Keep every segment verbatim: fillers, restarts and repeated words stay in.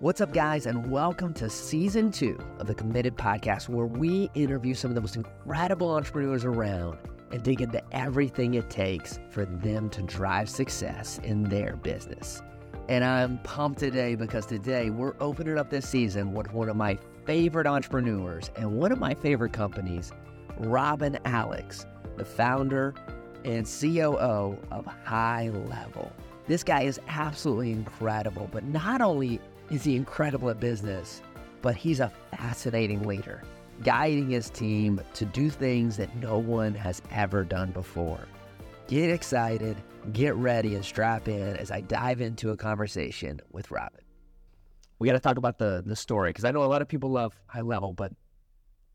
What's up, guys, and welcome to season two of the Committed podcast, where we interview some of the most incredible entrepreneurs around and dig into everything it takes for them to drive success in their business. And I'm pumped today because today we're opening up this season with one of my favorite entrepreneurs and one of my favorite companies, Robin Alex, the founder and C O O of High Level. This guy is absolutely incredible, but not only is he incredible at business, but he's a fascinating leader, guiding his team to do things that no one has ever done before. Get excited, get ready, and strap in as I dive into a conversation with Robin. We got to talk about the, the story, because I know a lot of people love High Level, but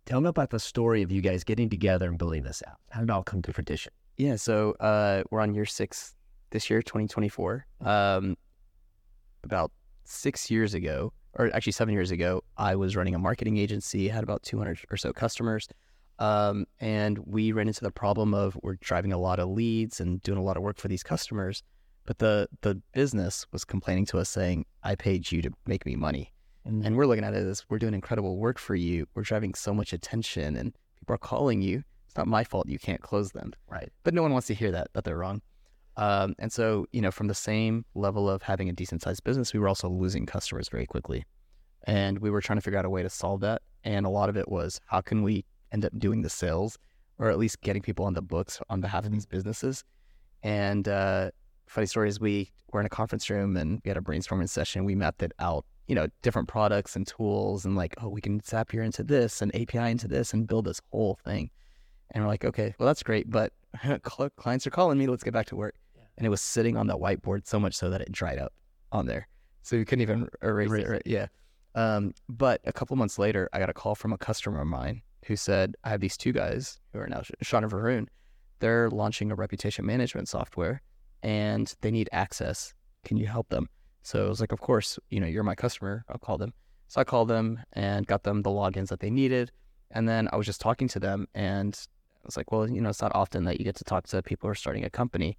tell me about the story of you guys getting together and building this out. How did it all come to fruition? Yeah, so uh, we're on year six this year, twenty twenty-four. Um, about six years ago, or actually seven years ago, I was running a marketing agency, had about two hundred or so customers, um, and we ran into the problem of we're driving a lot of leads and doing a lot of work for these customers, but the the business was complaining to us saying, I paid you to make me money. Mm-hmm. And we're looking at it as, we're doing incredible work for you, we're driving so much attention, and people are calling you. It's not my fault you can't close them. Right. But no one wants to hear that, that they're wrong. Um, and so, you know, from the same level of having a decent sized business, we were also losing customers very quickly. And we were trying to figure out a way to solve that. And a lot of it was, how can we end up doing the sales, or at least getting people on the books on behalf of these businesses? And uh, funny story is, we were in a conference room and we had a brainstorming session. We mapped it out, you know, different products and tools, and like, oh, we can zap here into this and A P I into this and build this whole thing. And we're like, okay, well, that's great, but clients are calling me, let's get back to work. And it was sitting on that whiteboard so much so that it dried up on there. So you couldn't even erase, erase it, right? it. Yeah. Um, but a couple months later, I got a call from a customer of mine who said, I have these two guys who are now Sean and Varun. They're launching a reputation management software and they need access. Can you help them? So I was like, of course, you know, you're my customer. I'll call them. So I called them and got them the logins that they needed. And then I was just talking to them and I was like, well, you know, it's not often that you get to talk to people who are starting a company.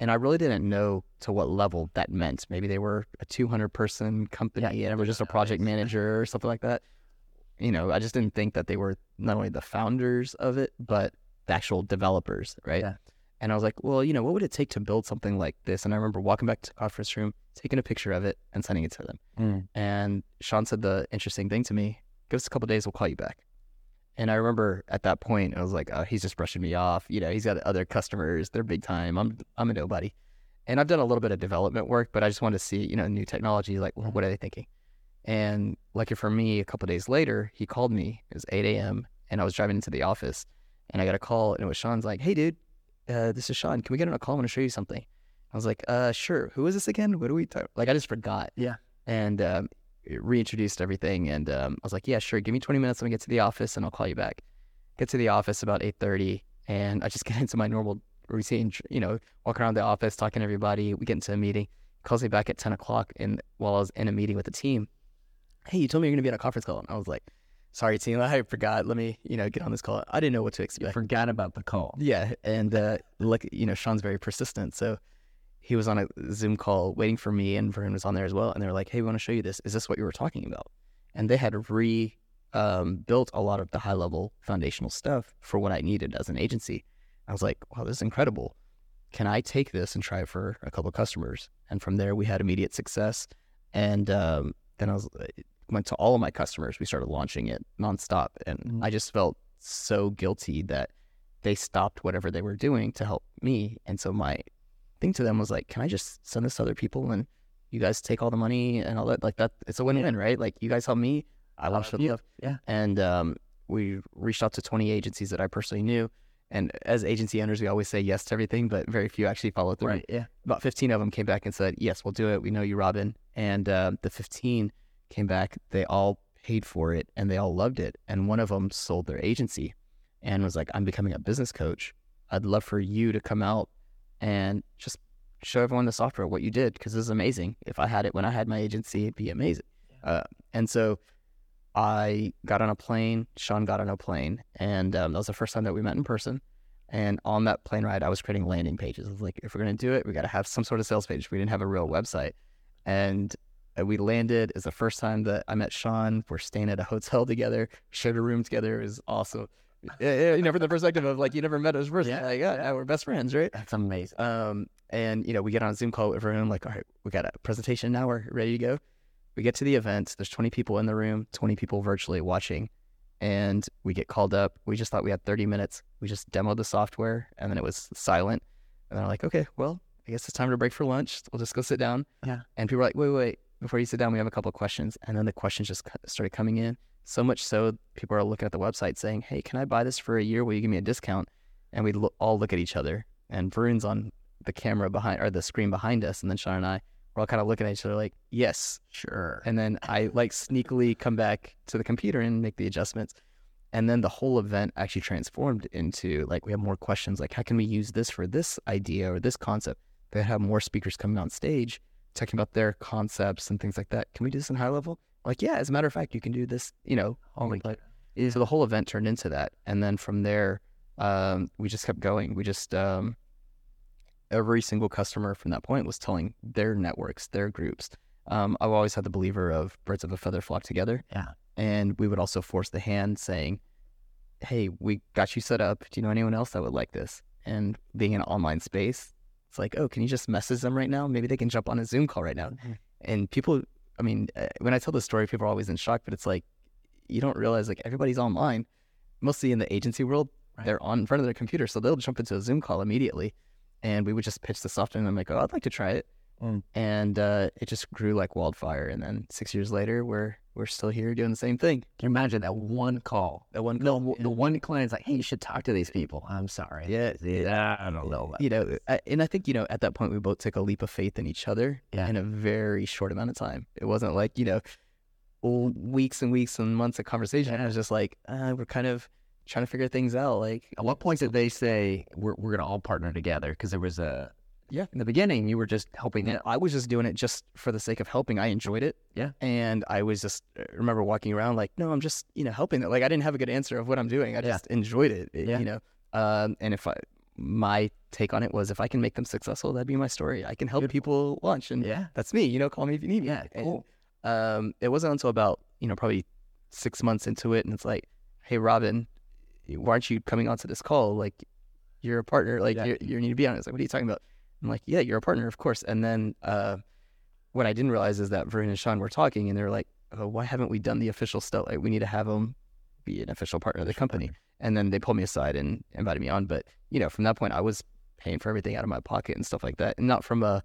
And I really didn't know to what level that meant. Maybe they were a two hundred person company, yeah, and it was just a project manager or something like that. You know, I just didn't think that they were not only the founders of it, but the actual developers, right? Yeah. And I was like, well, you know, what would it take to build something like this? And I remember walking back to the conference room, taking a picture of it and sending it to them. Mm. And Sean said the interesting thing to me, give us a couple of days, we'll call you back. And I remember at that point, I was like, oh, he's just brushing me off. You know, he's got other customers. They're big time. I'm I'm a nobody. And I've done a little bit of development work, but I just wanted to see, you know, new technology. Like, well, what are they thinking? And lucky for me, a couple of days later, he called me. It was eight a.m. and I was driving into the office. And I got a call. And it was Sean's like, hey, dude, uh, this is Sean. Can we get on a call? I want to show you something. I was like, uh, sure. Who is this again? What are we talking? Like, I just forgot. Yeah. And um It reintroduced everything, and um, I was like, yeah, sure, give me twenty minutes when I get to the office and I'll call you back. Get to the office about eight thirty, and I just get into my normal routine, you know, walk around the office, talking to everybody. We get into a meeting. Calls me back at ten o'clock, and while I was in a meeting with the team, hey, you told me you're going to be on a conference call. And I was like, sorry, team, I forgot. Let me, you know, get on this call. I didn't know what to expect. You forgot about the call. Yeah, and uh, like, you know, Sean's very persistent, so he was on a Zoom call waiting for me, and Varun was on there as well. And they were like, hey, we want to show you this. Is this what you were talking about? And they had re um, built a lot of the high level foundational stuff for what I needed as an agency. I was like, wow, this is incredible. Can I take this and try it for a couple of customers? And from there, we had immediate success. And um, then I was went to all of my customers. We started launching it nonstop. And mm-hmm. I just felt so guilty that they stopped whatever they were doing to help me. And so my thing to them was like, can I just send this to other people and you guys take all the money and all that? Like, that it's a win-win, right? Like, you guys help me, I launch the stuff. Yeah. And um, we reached out to twenty agencies that I personally knew. And as agency owners, we always say yes to everything, but very few actually follow through. Right. Yeah. About fifteen of them came back and said, yes, we'll do it. We know you, Robin. And uh, the fifteen came back. They all paid for it and they all loved it. And one of them sold their agency and was like, I'm becoming a business coach. I'd love for you to come out and just show everyone the software, what you did, because this is amazing. If I had it when I had my agency, it'd be amazing. Yeah. Uh, and so I got on a plane, Sean got on a plane, and um, that was the first time that we met in person. And on that plane ride, I was creating landing pages. I was like, if we're going to do it, we got to have some sort of sales page. We didn't have a real website. And we landed. It was the first time that I met Sean. We're staying at a hotel together, shared a room together. It was awesome. You know, from the perspective of like, you never met us first. Yeah, like, yeah, yeah, we're best friends, right? That's amazing. Um, and you know, we get on a Zoom call with Varun. Like, all right, we got a presentation now. We're ready to go. We get to the event. There's twenty people in the room, twenty people virtually watching, and we get called up. We just thought we had thirty minutes. We just demoed the software, and then it was silent. And they're like, okay, well, I guess it's time to break for lunch. We'll just go sit down. Yeah. And people are like, wait, wait, before you sit down, we have a couple of questions. And then the questions just started coming in. So much so, people are looking at the website saying, hey, can I buy this for a year? Will you give me a discount? And we lo- all look at each other. And Varun's on the camera behind, or the screen behind us. And then Sean and I, we're all kind of looking at each other like, yes. Sure. And then I like sneakily come back to the computer and make the adjustments. And then the whole event actually transformed into like, we have more questions like, how can we use this for this idea or this concept? They have more speakers coming on stage talking about their concepts and things like that. Can we do this in High Level? Like, yeah, as a matter of fact, you can do this, you know. Oh my God. So the whole event turned into that. And then from there, um, we just kept going. We just, um, every single customer from that point was telling their networks, their groups. Um, I've always had the believer of birds of a feather flock together. Yeah. And we would also force the hand saying, hey, we got you set up. Do you know anyone else that would like this? And being in an online space, it's like, oh, can you just message them right now? Maybe they can jump on a Zoom call right now. Mm-hmm. And people, I mean, when I tell this story, people are always in shock, but it's like, you don't realize like everybody's online, mostly in the agency world, right. They're on in front of their computer. So they'll jump into a Zoom call immediately. And we would just pitch the software and I'm like, oh, I'd like to try it. Mm. And uh, it just grew like wildfire. And then six years later, we're we're still here doing the same thing. Can you imagine that one call? That one call. No, yeah. The one client's like, hey, you should talk to these people. I'm sorry. Yeah. yeah I don't know. You know, I, and I think, you know, at that point, we both took a leap of faith in each other yeah. in a very short amount of time. It wasn't like, you know, weeks and weeks and months of conversation. Yeah. I was just like, uh, we're kind of trying to figure things out. Like, at what point did they say, we're, we're going to all partner together? Because there was a... Yeah. In the beginning, you were just helping it. I was just doing it just for the sake of helping. I enjoyed it. Yeah. And I was just, I remember walking around like, no, I'm just, you know, helping it. Like, I didn't have a good answer of what I'm doing. I yeah. just enjoyed it, it yeah. you know. Um, and if I, my take on it was if I can make them successful, that'd be my story. I can help Beautiful. people launch. And yeah. that's me, you know, call me if you need me. Yeah. Cool. And, um, it wasn't until about, you know, probably six months into it. And it's like, hey, Robin, why aren't you coming onto this call? Like, you're a partner. Like, yeah. you're, you need to be on it. It's like, what are you talking about? I'm like, yeah, you're a partner, of course. And then uh, what I didn't realize is that Varun and Sean were talking, and they were like, oh, why haven't we done the official stuff? Like, we need to have them be an official partner of the company. Partner. And then they pulled me aside and invited me on. But, you know, from that point, I was paying for everything out of my pocket and stuff like that. And not from a,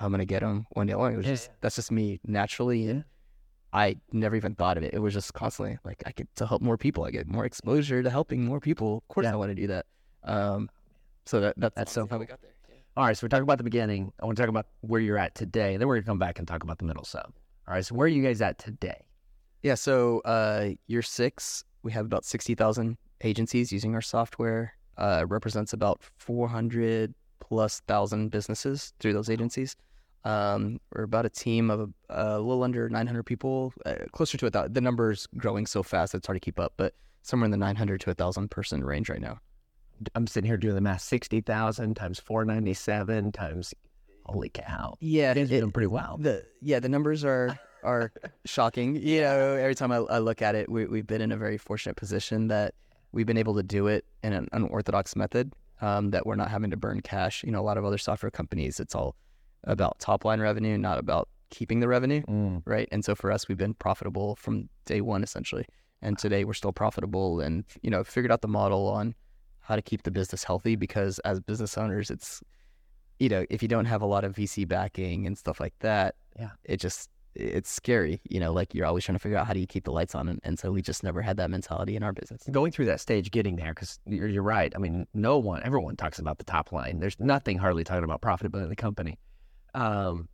I'm going to get them one day long. It was yeah, just, yeah. that's just me naturally. Yeah. And I never even thought of it. It was just constantly like, I get to help more people. I get more exposure to helping more people. Of course yeah. I want to do that. Um, so that, that's, that's so how we got there. All right, so we're talking about the beginning. I want to talk about where you're at today. Then we're going to come back and talk about the middle sub. All right, so where are you guys at today? Yeah, so uh, year six, we have about sixty thousand agencies using our software. Uh, it represents about four hundred plus thousand businesses through those agencies. Um, we're about a team of a, a little under nine hundred people, uh, closer to one thousand. The number's growing so fast, it's hard to keep up, but somewhere in the nine hundred to one thousand person range right now. I'm sitting here doing the math, sixty thousand times four ninety-seven times, holy cow. Yeah. It's it, doing pretty well. The, yeah, the numbers are are shocking. You know, every time I, I look at it, we, we've been in a very fortunate position that we've been able to do it in an unorthodox method um, that we're not having to burn cash. You know, a lot of other software companies, it's all about top line revenue, not about keeping the revenue, mm. right? And so for us, we've been profitable from day one, essentially. And today we're still profitable and, you know, figured out the model on how to keep the business healthy, because as business owners, it's, you know, if you don't have a lot of V C backing and stuff like that, yeah, it just, it's scary, you know, like you're always trying to figure out how do you keep the lights on. And, and so we just never had that mentality in our business. Going through that stage, getting there, because you're, you're right. I mean, no one, everyone talks about the top line. There's nothing hardly talking about profitability in the company. Um,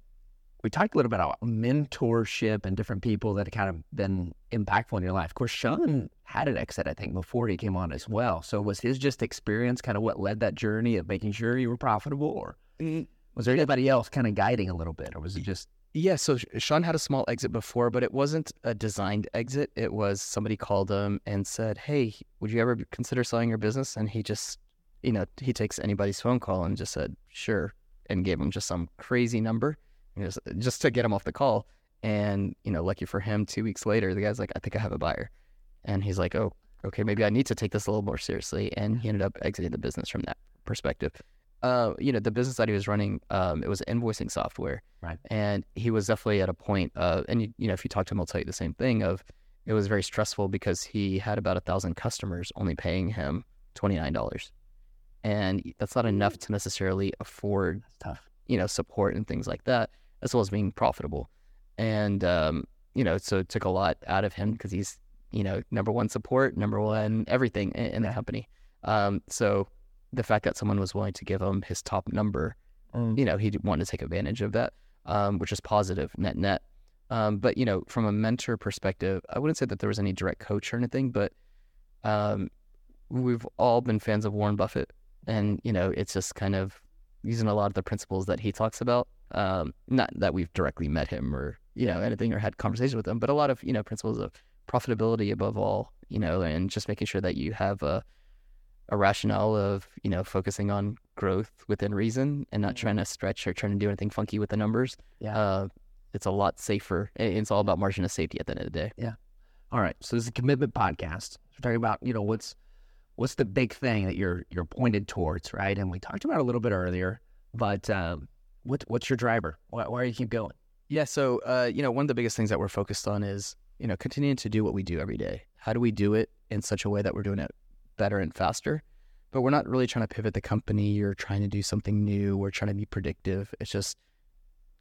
we talked a little bit about mentorship and different people that have kind of been impactful in your life. Of course, Sean had an exit, I think, before he came on as well. So was his just experience kind of what led that journey of making sure you were profitable, or was there anybody else kind of guiding a little bit, or was it just? Yeah, so Sean had a small exit before, but it wasn't a designed exit. It was somebody called him and said, hey, would you ever consider selling your business? And he just, you know, he takes anybody's phone call and just said, sure, and gave him just some crazy number. Just, just to get him off the call. And, you know, lucky for him, two weeks later, the guy's like, I think I have a buyer. And he's like, oh, okay, maybe I need to take this a little more seriously. And he ended up exiting the business from that perspective. Uh, you know, the business that he was running, um, it was invoicing software. Right. And he was definitely at a point of, and, you, you know, if you talk to him, he'll tell you the same thing of, it was very stressful because he had about a thousand customers only paying him twenty-nine dollars. And that's not enough to necessarily afford, tough. you know, support and things like that, as well as being profitable. And, um, you know, so it took a lot out of him because he's, you know, number one support, number one, everything in, in the company. Um, so the fact that someone was willing to give him his top number, mm. you know, he wanted to take advantage of that, um, which is positive net net. Um, but, you know, from a mentor perspective, I wouldn't say that there was any direct coach or anything, but um, we've all been fans of Warren Buffett. And, you know, it's just kind of using a lot of the principles that he talks about. Um, not that we've directly met him or, you know, anything or had conversations with him, but a lot of, you know, principles of profitability above all, you know, and just making sure that you have a, a rationale of, you know, focusing on growth within reason and not trying to stretch or trying to do anything funky with the numbers. Yeah. Uh, it's a lot safer. It's all about margin of safety at the end of the day. Yeah. All right. So this is a commitment podcast. We're talking about, you know, what's, what's the big thing that you're, you're pointed towards, right? And we talked about it a little bit earlier, but, um, What what's your driver? Why why do you keep going? Yeah, so uh, you know, one of the biggest things that we're focused on is, you know, continuing to do what we do every day. How do we do it in such a way that we're doing it better and faster? But we're not really trying to pivot the company or trying to do something new. We're trying to be predictive. It's just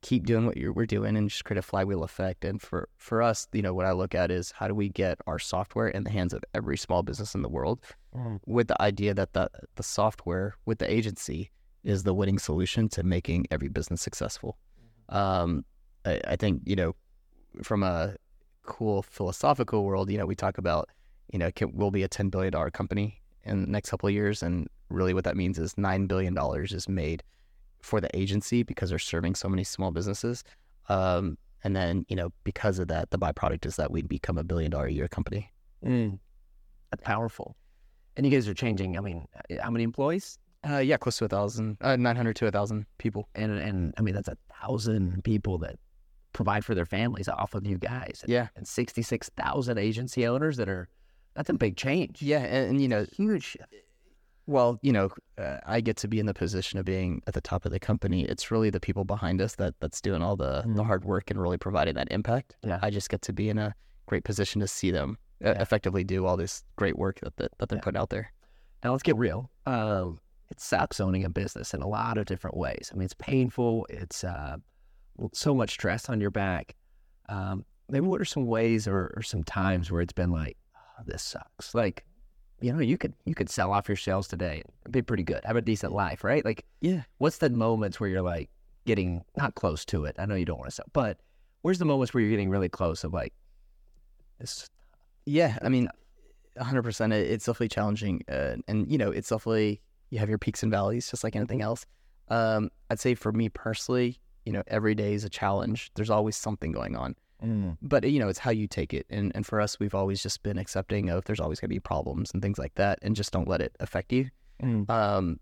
keep doing what you're we're doing and just create a flywheel effect. And for, for us, you know, what I look at is how do we get our software in the hands of every small business in the world mm. with the idea that the the software with the agency is the winning solution to making every business successful. Um, I, I think, you know, from a cool philosophical world, you know, we talk about, you know, can, we'll be a ten billion dollars company in the next couple of years. And really what that means is nine billion dollars is made for the agency because they're serving so many small businesses. Um, and then, you know, because of that, the byproduct is that we become a billion dollar a year company. Mm. That's powerful. And you guys are changing. I mean, how many employees? Uh, yeah, close to a thousand, uh, nine hundred to a thousand people. And, and I mean, that's a thousand people that provide for their families off of you guys. And, yeah. And sixty-six thousand agency owners that are, that's a big change. Yeah. And, and you know, huge. Well, you know, uh, I get to be in the position of being at the top of the company. It's really the people behind us that that's doing all the, mm. the hard work and really providing that impact. Yeah. I just get to be in a great position to see them yeah. effectively do all this great work that, that, that they're yeah. putting out there. Now let's get real. Um, It sucks owning a business in a lot of different ways. I mean, it's painful. It's uh, so much stress on your back. Um, maybe what are some ways or, or some times where it's been like, oh, this sucks? Like, you know, you could you could sell off your sales today and be pretty good, have a decent life, right? Like, yeah. What's the moments where you're like getting not close to it? I know you don't want to sell, but where's the moments where you're getting really close of like, this? Yeah, I mean, one hundred percent. It's definitely challenging, uh, and you know, it's definitely. You have your peaks and valleys, just like anything else. Um, I'd say for me personally, you know, every day is a challenge. There's always something going on. Mm. But, you know, it's how you take it. And and for us, we've always just been accepting of there's always going to be problems and things like that, and just don't let it affect you. Mm. Um,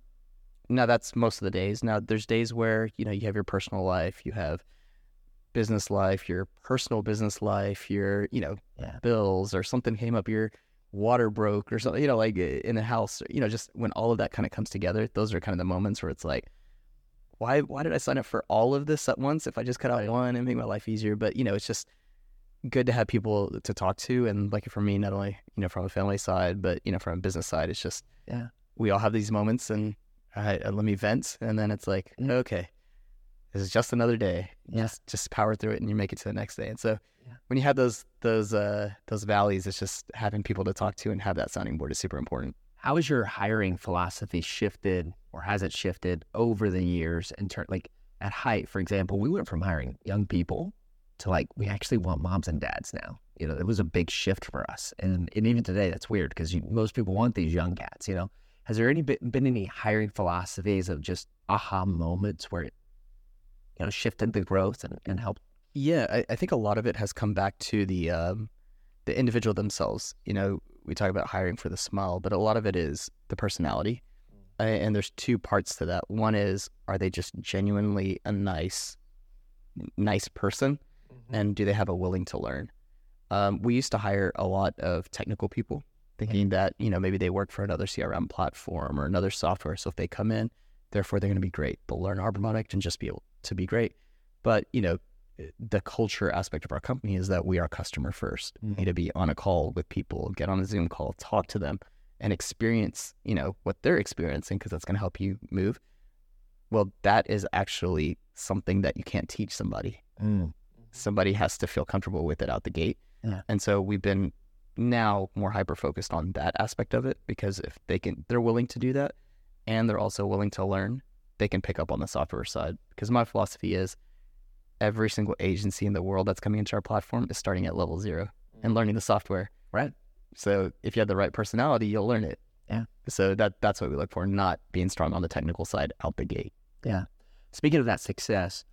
now, that's most of the days. Now, there's days where, you know, you have your personal life, you have business life, your personal business life, your, you know, yeah. bills or something came up, your water broke or something, you know, like in a house, you know, just when all of that kind of comes together, those are kind of the moments where it's like, why, why did I sign up for all of this at once? If I just cut out one and make my life easier. But, you know, it's just good to have people to talk to. And like for me, not only, you know, from a family side, but, you know, from a business side, it's just, yeah, we all have these moments and all right, let me vent. And then it's like, yeah. okay, this is just another day. Yeah. Just, just power through it and you make it to the next day. And so yeah. when you have those, those, uh, those valleys, it's just having people to talk to and have that sounding board is super important. How has your hiring philosophy shifted or has it shifted over the years? And turn like at Height, for example, we went from hiring young people to like, we actually want moms and dads now, you know, it was a big shift for us. And, and even today that's weird because most people want these young cats, you know, has there any been any hiring philosophies of just aha moments where it, you know, shifted the growth and, and helped? Yeah, I, I think a lot of it has come back to the um, the individual themselves. You know, we talk about hiring for the smile, but a lot of it is the personality. Mm. I, and there's two parts to that. One is, are they just genuinely a nice, nice person? mm-hmm. and do they have a willing to learn? Um, we used to hire a lot of technical people thinking mm-hmm. that, you know, maybe they work for another C R M platform or another software. So if they come in, therefore they're going to be great. They'll learn our product and just be able to be great. But, you know, the culture aspect of our company is that we are customer first. Mm-hmm. We need to be on a call with people, get on a Zoom call, talk to them and experience, you know, what they're experiencing, because that's going to help you move. Well, that is actually something that you can't teach somebody. Mm. Somebody has to feel comfortable with it out the gate. Yeah. And so we've been now more hyper-focused on that aspect of it, because if they can, they're willing to do that and they're also willing to learn, they can pick up on the software side. Because my philosophy is every single agency in the world that's coming into our platform is starting at level zero and learning the software. Right. So if you have the right personality, you'll learn it. Yeah. So that that's what we look for, not being strong on the technical side out the gate. Yeah. Speaking of that success,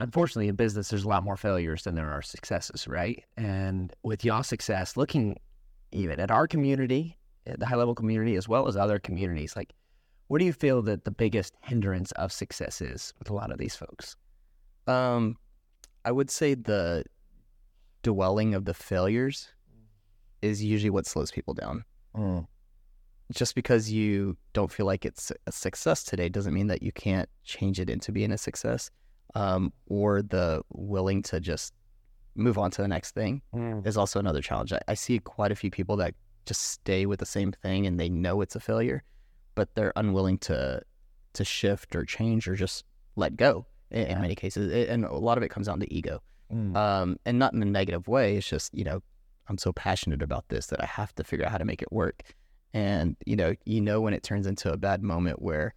unfortunately in business, there's a lot more failures than there are successes, right? And with y'all's success, looking even at our community, at the High Level community, as well as other communities, like what do you feel that the biggest hindrance of success is with a lot of these folks? Um, I would say the dwelling of the failures is usually what slows people down. Mm. Just because you don't feel like it's a success today doesn't mean that you can't change it into being a success, um, or the willing to just move on to the next thing mm. is also another challenge. I, I see quite a few people that just stay with the same thing and they know it's a failure, but they're unwilling to to shift or change or just let go in, yeah. in many cases. It, and a lot of it comes down to ego, mm. um, and not in a negative way. It's just, you know, I'm so passionate about this that I have to figure out how to make it work. And, you know, you know when it turns into a bad moment where,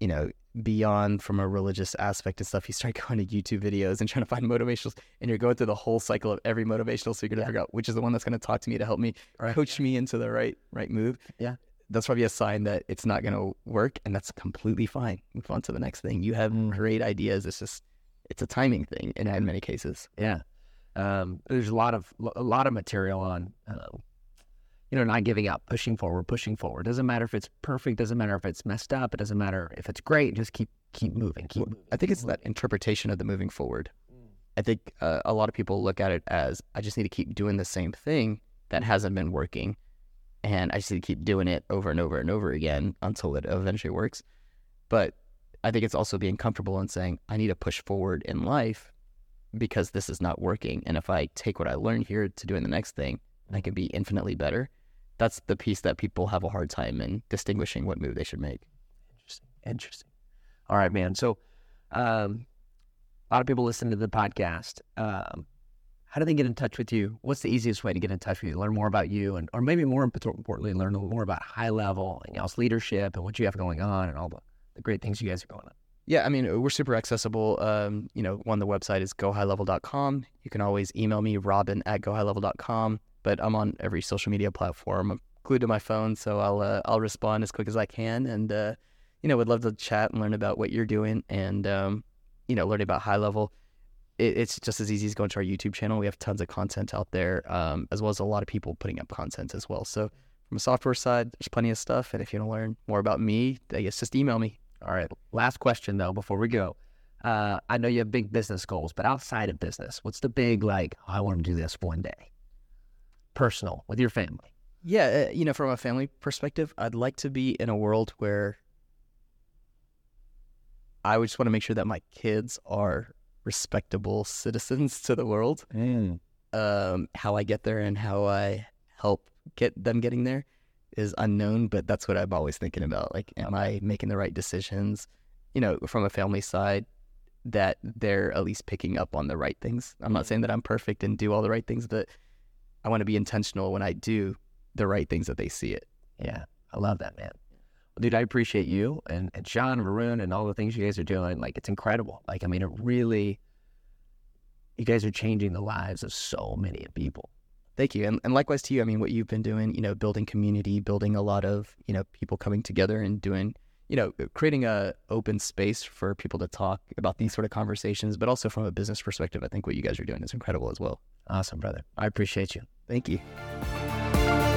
you know, beyond from a religious aspect and stuff, you start going to YouTube videos and trying to find motivationals, and you're going through the whole cycle of every motivational so you're going to yeah. figure out which is the one that's going to talk to me to help me right. coach me into the right right move. Yeah. That's probably a sign that it's not going to work, and that's completely fine. Move on to the next thing. You have mm. great ideas. It's just, it's a timing thing in, in many cases. Yeah. Um, there's a lot of a lot of material on, uh, you know, not giving up, pushing forward, pushing forward. Doesn't matter if it's perfect. Doesn't matter if it's messed up. It doesn't matter if it's great. Just keep keep moving. Keep. Well, moving, I think keep it's moving. That interpretation of the moving forward. Mm. I think uh, a lot of people look at it as I just need to keep doing the same thing that hasn't been working, and I just need to keep doing it over and over and over again until it eventually works. But I think it's also being comfortable and saying I need to push forward in life, because this is not working, and if I take what I learned here to doing the next thing, I can be infinitely better. That's the piece that people have a hard time in distinguishing what move they should make. Interesting. Interesting. All right, man. So um, a lot of people listen to the podcast. Um, how do they get in touch with you? What's the easiest way to get in touch with you, learn more about you, and or maybe more importantly, learn a little more about High Level and y'all's leadership and what you have going on and all the, the great things you guys are going on? Yeah, I mean, we're super accessible. Um, you know, one, the website is go high level dot com. You can always email me, robin at go high level dot com. But I'm on every social media platform. I'm glued to my phone, so I'll uh, I'll respond as quick as I can. And, uh, you know, would love to chat and learn about what you're doing and, um, you know, learning about High Level. It, it's just as easy as going to our YouTube channel. We have tons of content out there, um, as well as a lot of people putting up content as well. So from a software side, there's plenty of stuff. And if you want to learn more about me, I guess just email me. All right. Last question, though, before we go. Uh, I know you have big business goals, but outside of business, what's the big, like, oh, I want to do this one day? Personal, with your family. Yeah. Uh, you know, from a family perspective, I'd like to be in a world where I would just want to make sure that my kids are respectable citizens to the world. Mm. Um, how I get there and how I help get them getting there is unknown, but that's what I'm always thinking about. Like, am I making the right decisions? You know, from a family side, that they're at least picking up on the right things. I'm not saying that I'm perfect and do all the right things, but I want to be intentional when I do the right things that they see it. Yeah, I love that, man. Well, dude, I appreciate you and, and Sean, Varun, and all the things you guys are doing. Like, it's incredible. Like, I mean, it really, you guys are changing the lives of so many people. Thank you. And, and likewise to you. I mean, what you've been doing, you know, building community, building a lot of, you know, people coming together and doing, you know, creating a open space for people to talk about these sort of conversations, but also from a business perspective, I think what you guys are doing is incredible as well. Awesome, brother. I appreciate you. Thank you.